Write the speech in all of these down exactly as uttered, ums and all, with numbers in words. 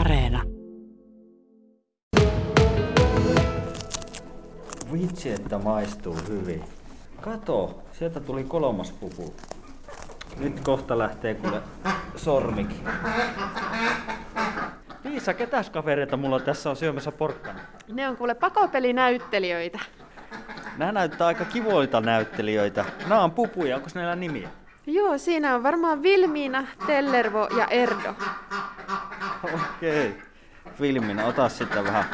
Areena. Vitsi, että maistuu hyvin. Kato, sieltä tuli kolmas pupu. Nyt kohta lähtee kuule sormikin. Liisa, ketäs kavereita mulla tässä on syömässä porkkana? Ne on kuule pakopelinäyttelijöitä. Nämä näyttää aika kivoilta näyttelijöitä. Nämä on pupuja, onko näillä nimiä? Joo, siinä on varmaan Vilmiina, Tellervo ja Erdo. Okei, okay. Vilmiina, ota sitä vähän.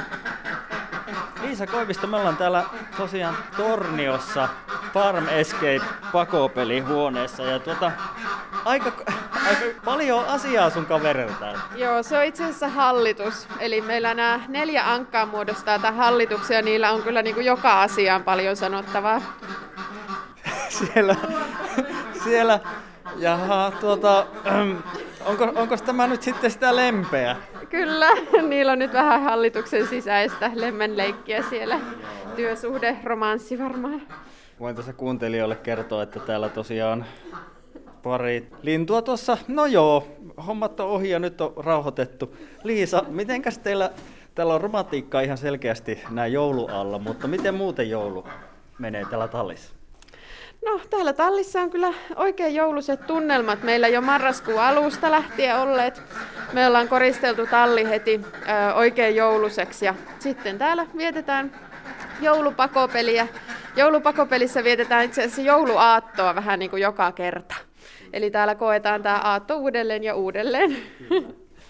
Liisa Koivisto, me ollaan täällä tosiaan Torniossa Farm Escape pakopelihuoneessa ja tuota, aika, aika paljon asiaa sun kaveriltaan. Joo, se on itse asiassa hallitus. Eli meillä nämä neljä ankkaa muodostaa tämän hallituksen ja niillä on kyllä niin kuin joka asiaan paljon sanottavaa. Siellä, siellä, jaha, tuota, onko, onko tämä nyt sitten sitä lempeä? Kyllä, niillä on nyt vähän hallituksen sisäistä lemmenleikkiä siellä. Työsuhde, romanssi varmaan. Voin tässä kuuntelijoille kertoa, että täällä tosiaan pari lintua tuossa. No joo, hommat on ohi ja nyt on rauhoitettu. Liisa, mitenkäs teillä, täällä on romantiikkaa ihan selkeästi näin joulualla, mutta miten muuten joulu menee täällä tallissa? No, täällä tallissa on kyllä oikein jouluiset tunnelmat. Meillä jo marraskuun alusta lähtien olleet. Me ollaan koristeltu talli heti ö, oikein jouluseksi ja sitten täällä vietetään joulupakopeliä. Joulupakopelissä vietetään itse asiassa jouluaattoa vähän niin kuin joka kerta. Eli täällä koetaan tämä aatto uudelleen ja uudelleen. Kyllä.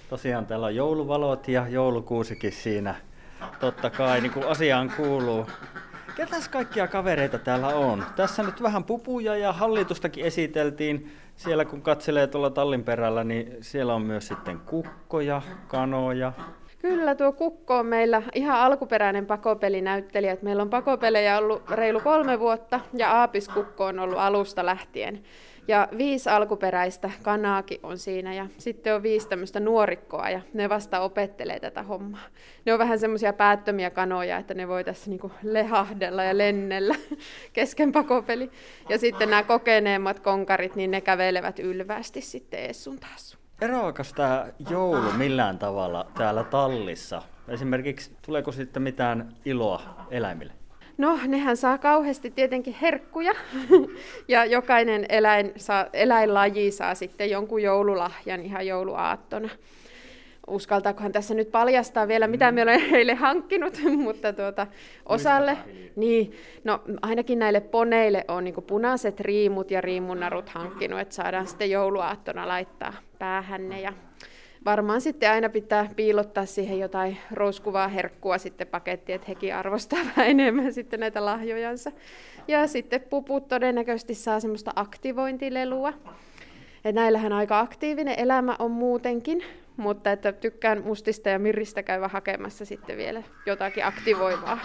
Tosiaan täällä on jouluvalot ja joulukuusikin siinä. Totta kai niin kuin asiaan kuuluu. Ketäs kaikkia kavereita täällä on? Tässä nyt vähän pupuja ja hallitustakin esiteltiin. Siellä kun katselee tuolla tallin perällä, niin siellä on myös sitten kukkoja, kanoja. Kyllä, tuo kukko on meillä ihan alkuperäinen pakopelinäyttelijä. Meillä on pakopelejä ollut reilu kolme vuotta ja aapiskukko on ollut alusta lähtien. Ja viisi alkuperäistä kanaakin on siinä ja sitten on viisi tämmöistä nuorikkoa ja ne vasta opettelee tätä hommaa. Ne on vähän semmoisia päättömiä kanoja, että ne voi tässä niinku lehahdella ja lennellä kesken pakopeli. Ja sitten nämä kokeneemmat konkarit, niin ne kävelevät ylvästi sitten ees sun taas. Eroakas tämä joulu millään tavalla täällä tallissa? Esimerkiksi tuleeko sitten mitään iloa eläimille? No, nehän saa kauheasti tietenkin herkkuja ja jokainen eläin saa, eläinlaji saa sitten jonkun joululahjan ihan jouluaattona. Uskaltaakohan tässä nyt paljastaa vielä, mitä me olen heille hankkinut, mutta tuota, osalle, niin, no, ainakin näille poneille on niin kuin punaiset riimut ja riimunarut hankkinut, että saadaan sitten jouluaattona laittaa päähän ne ja varmaan sitten aina pitää piilottaa siihen jotain rouskuvaa herkkua sitten pakettiin, että hekin arvostaa vähän enemmän sitten näitä lahjojansa. Ja sitten puput todennäköisesti saa semmoista aktivointilelua. Ja näillähän aika aktiivinen elämä on muutenkin, mutta että tykkään mustista ja miristä käydä hakemassa sitten vielä jotakin aktivoivaa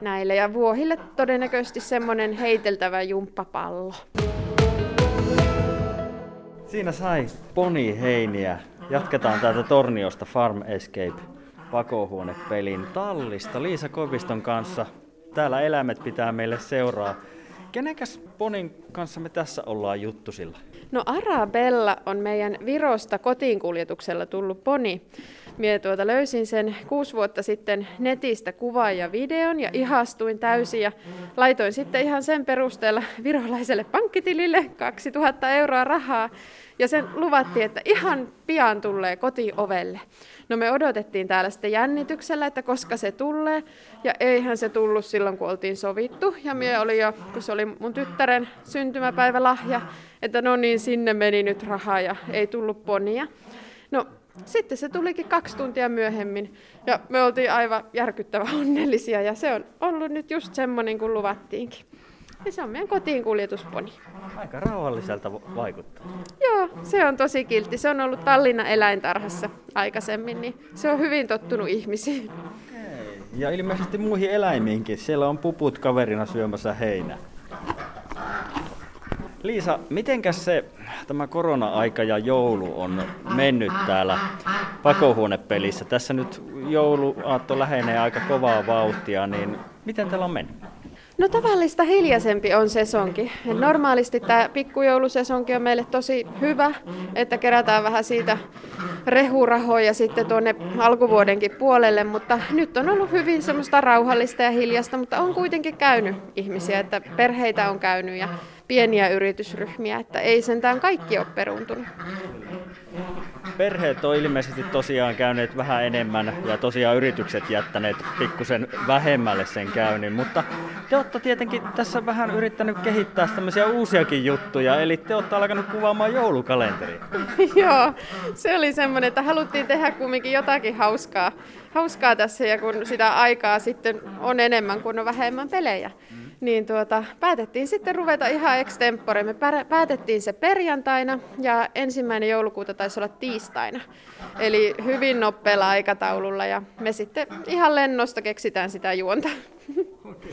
näille. Ja vuohille todennäköisesti semmoinen heiteltävä jumppapallo. Siinä sai poniheiniä. Jatketaan täältä Torniosta Farm Escape pakohuonepelin tallista Liisa Koiviston kanssa. Täällä eläimet pitää meille seuraa. Kenenkäs ponin kanssa me tässä ollaan juttusilla? No, Arabella on meidän Virosta kotiinkuljetuksella tullut poni. Mie tuota löysin sen kuusi vuotta sitten netistä kuvan ja videon ja ihastuin täysin ja laitoin sitten ihan sen perusteella virolaiselle pankkitilille kaksituhatta euroa rahaa ja sen luvattiin, että ihan pian tulee kotiovelle. No, me odotettiin täällä sitten jännityksellä, että koska se tulee ja eihän se tullut silloin, kun oltiin sovittu ja mie oli jo, kun se oli mun tyttären syntymäpäivälahja, että no niin, sinne meni nyt rahaa ja ei tullut ponia. No, sitten se tulikin kaksi tuntia myöhemmin ja me oltiin aivan järkyttävän onnellisia ja se on ollut nyt just semmoinen kuin luvattiinkin. Ja se on meidän kotiin kuljetusponi. Aika rauhalliselta vaikuttaa. Joo, se on tosi kiltti. Se on ollut Tallinnan eläintarhassa aikaisemmin, niin se on hyvin tottunut ihmisiin. Okei. Ja ilmeisesti muihin eläimiinkin. Siellä on puput kaverina syömässä heinää. Liisa, mitenkäs se tämä korona-aika ja joulu on mennyt täällä pakohuonepelissä? Tässä nyt jouluaatto lähenee aika kovaa vauhtia, niin miten täällä on mennyt? No tavallista hiljaisempi on sesonki. Et normaalisti tämä pikkujoulusesonki on meille tosi hyvä, että kerätään vähän siitä rehurahoja sitten tuonne alkuvuodenkin puolelle, mutta nyt on ollut hyvin semmoista rauhallista ja hiljaista, mutta on kuitenkin käynyt ihmisiä, että perheitä on käynyt ja pieniä yritysryhmiä, että ei sentään kaikki ole peruuntunut. Perheet on ilmeisesti tosiaan käyneet vähän enemmän ja tosiaan yritykset jättäneet pikkusen vähemmälle sen käynnin, mutta te olette tietenkin tässä vähän yrittänyt kehittää tämmöisiä uusiakin juttuja, eli te olette alkanut kuvaamaan joulukalenteria. Joo, se oli semmoinen, että haluttiin tehdä kumminkin jotakin hauskaa, hauskaa tässä ja kun sitä aikaa sitten on enemmän kuin on vähemmän pelejä. Niin tuota, päätettiin sitten ruveta ihan extempore. Me päätettiin se perjantaina ja ensimmäinen joulukuuta taisi olla tiistaina. Eli hyvin nopealla aikataululla ja me sitten ihan lennosta keksitään sitä juonta. Okay.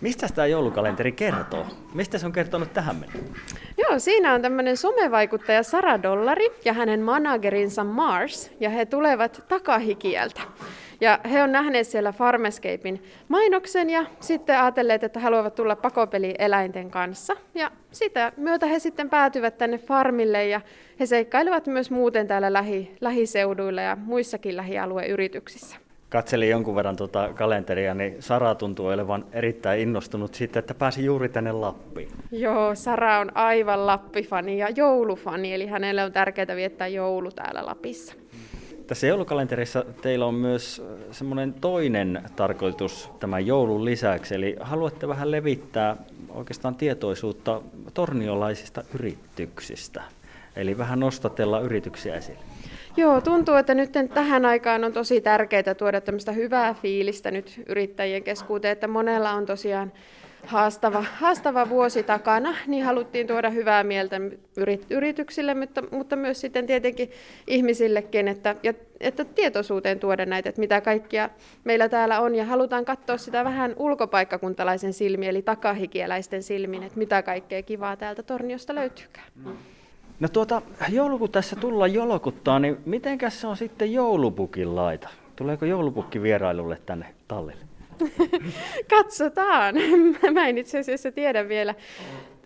Mistä tämä joulukalenteri kertoo? Mistä se on kertonut tähän mennessä? Joo, siinä on tämmöinen somevaikuttaja Sara Dollari ja hänen managerinsa Mars ja he tulevat Takahikieltä. Ja he on nähneet siellä Farm Escapein mainoksen ja sitten ajatelleet, että haluavat tulla pakopeliin eläinten kanssa. Ja sitä myötä he sitten päätyvät tänne farmille ja he seikkailevat myös muuten täällä lähi, lähiseuduilla ja muissakin lähialueyrityksissä. Katselin jonkun verran tuota kalenteria, niin Sara tuntuu olevan erittäin innostunut siitä, että pääsi juuri tänne Lappiin. Joo, Sara on aivan Lappi-fani ja joulufani, eli hänelle on tärkeää viettää joulu täällä Lapissa. Tässä joulukalenterissa teillä on myös semmoinen toinen tarkoitus tämän joulun lisäksi, eli haluatte vähän levittää oikeastaan tietoisuutta torniolaisista yrityksistä, eli vähän nostatella yrityksiä esille. Joo, tuntuu, että nyt tähän aikaan on tosi tärkeää tuoda tämmöistä hyvää fiilistä nyt yrittäjien keskuuteen, että monella on tosiaan haastava, haastava vuosi takana, niin haluttiin tuoda hyvää mieltä yrit, yrityksille, mutta, mutta myös sitten tietenkin ihmisillekin, että, ja, että tietoisuuteen tuoda näitä, että mitä kaikkia meillä täällä on, ja halutaan katsoa sitä vähän ulkopaikkakuntalaisen silmiin, eli takahikieläisten silmin, että mitä kaikkea kivaa täältä Torniosta löytyykään. No tuota, joulukuu tässä tullaan jolokuttaa, niin mitenkäs se on sitten joulupukin laita? Tuleeko joulupukki vierailulle tänne tallille? Katsotaan. Mä en itse asiassa tiedä vielä,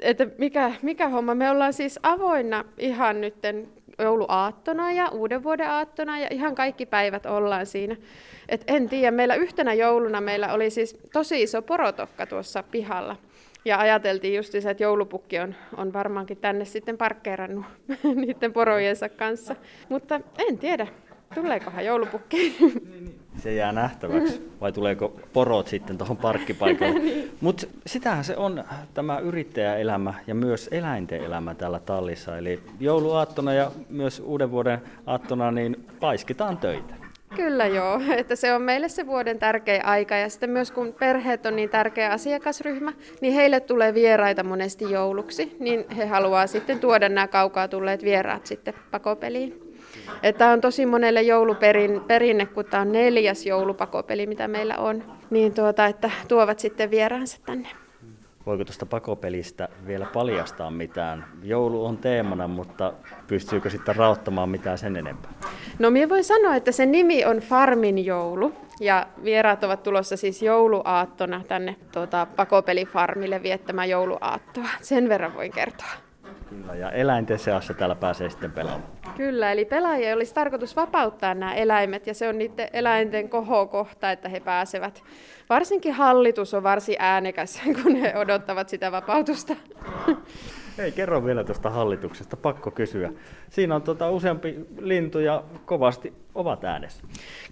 että mikä, mikä homma. Me ollaan siis avoinna ihan nytten jouluaattona ja uuden vuoden aattona ja ihan kaikki päivät ollaan siinä. Et en tiedä, meillä yhtenä jouluna meillä oli siis tosi iso porotokka tuossa pihalla. Ja ajateltiin just se, että joulupukki on, on varmaankin tänne sitten parkkeerannut niiden porojensa kanssa. Mutta en tiedä, tuleekohan joulupukki. Se jää nähtäväksi, vai tuleeko porot sitten tuohon parkkipaikalle. Mutta sitähän se on tämä yrittäjäelämä ja myös eläinten elämä täällä tallissa. Eli jouluaattona ja myös uuden vuoden aattona niin paiskitaan töitä. Kyllä joo, että se on meille se vuoden tärkeä aika ja sitten myös kun perheet on niin tärkeä asiakasryhmä, niin heille tulee vieraita monesti jouluksi, niin he haluaa sitten tuoda nämä kaukaa tulleet vieraat sitten pakopeliin. Tämä on tosi monelle jouluperinne, kun tämä on neljäs joulupakopeli, mitä meillä on, niin tuota, että tuovat sitten vieraansa tänne. Voiko tuosta pakopelistä vielä paljastaa mitään? Joulu on teemana, mutta pystyykö sitten raottamaan mitään sen enempää? No minä voin sanoa, että se nimi on Farmin joulu ja vieraat ovat tulossa siis jouluaattona tänne tuota, pakopelifarmille viettämään jouluaattoa. Sen verran voin kertoa. Kyllä, ja eläinten seassa täällä pääsee sitten pelaamaan. Kyllä, eli pelaajia olisi tarkoitus vapauttaa nämä eläimet, ja se on niiden eläinten kohokohta, että he pääsevät. Varsinkin hallitus on varsin äänekäs, kun he odottavat sitä vapautusta. Ei, kerro vielä tuosta hallituksesta, pakko kysyä. Siinä on tuota useampi lintu ja kovasti ovat äänessä.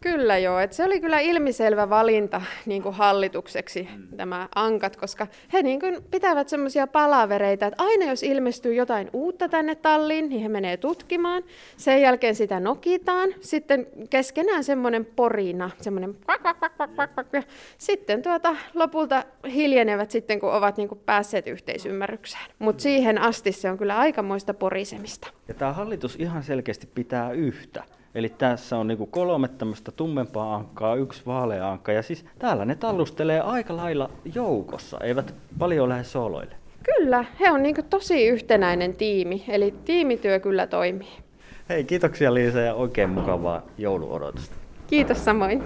Kyllä joo, että se oli kyllä ilmiselvä valinta niin kuin hallitukseksi tämä ankat, koska he niin kuin pitävät semmoisia palavereita, että aina jos ilmestyy jotain uutta tänne talliin, niin he menee tutkimaan. Sen jälkeen sitä nokitaan, sitten keskenään semmoinen porina, semmoinen kvak, kvak, kvak, kvak, kvak, ja sitten tuota, lopulta hiljenevät sitten, kun ovat niin kuin päässeet yhteisymmärrykseen. Mutta siihen asti se on kyllä aikamoista porisemista. Ja tämä hallitus ihan selkeästi pitää yhtä. Eli tässä on niinku kolme tämmöistä tummempaa ankkaa, yksi vaalea ankka, ja siis täällä ne tallustelee aika lailla joukossa, eivät paljon lähde sooloille. Kyllä, he on niinku tosi yhtenäinen tiimi, eli tiimityö kyllä toimii. Hei, kiitoksia Liisa ja oikein mukavaa jouluodotusta. Kiitos samoin.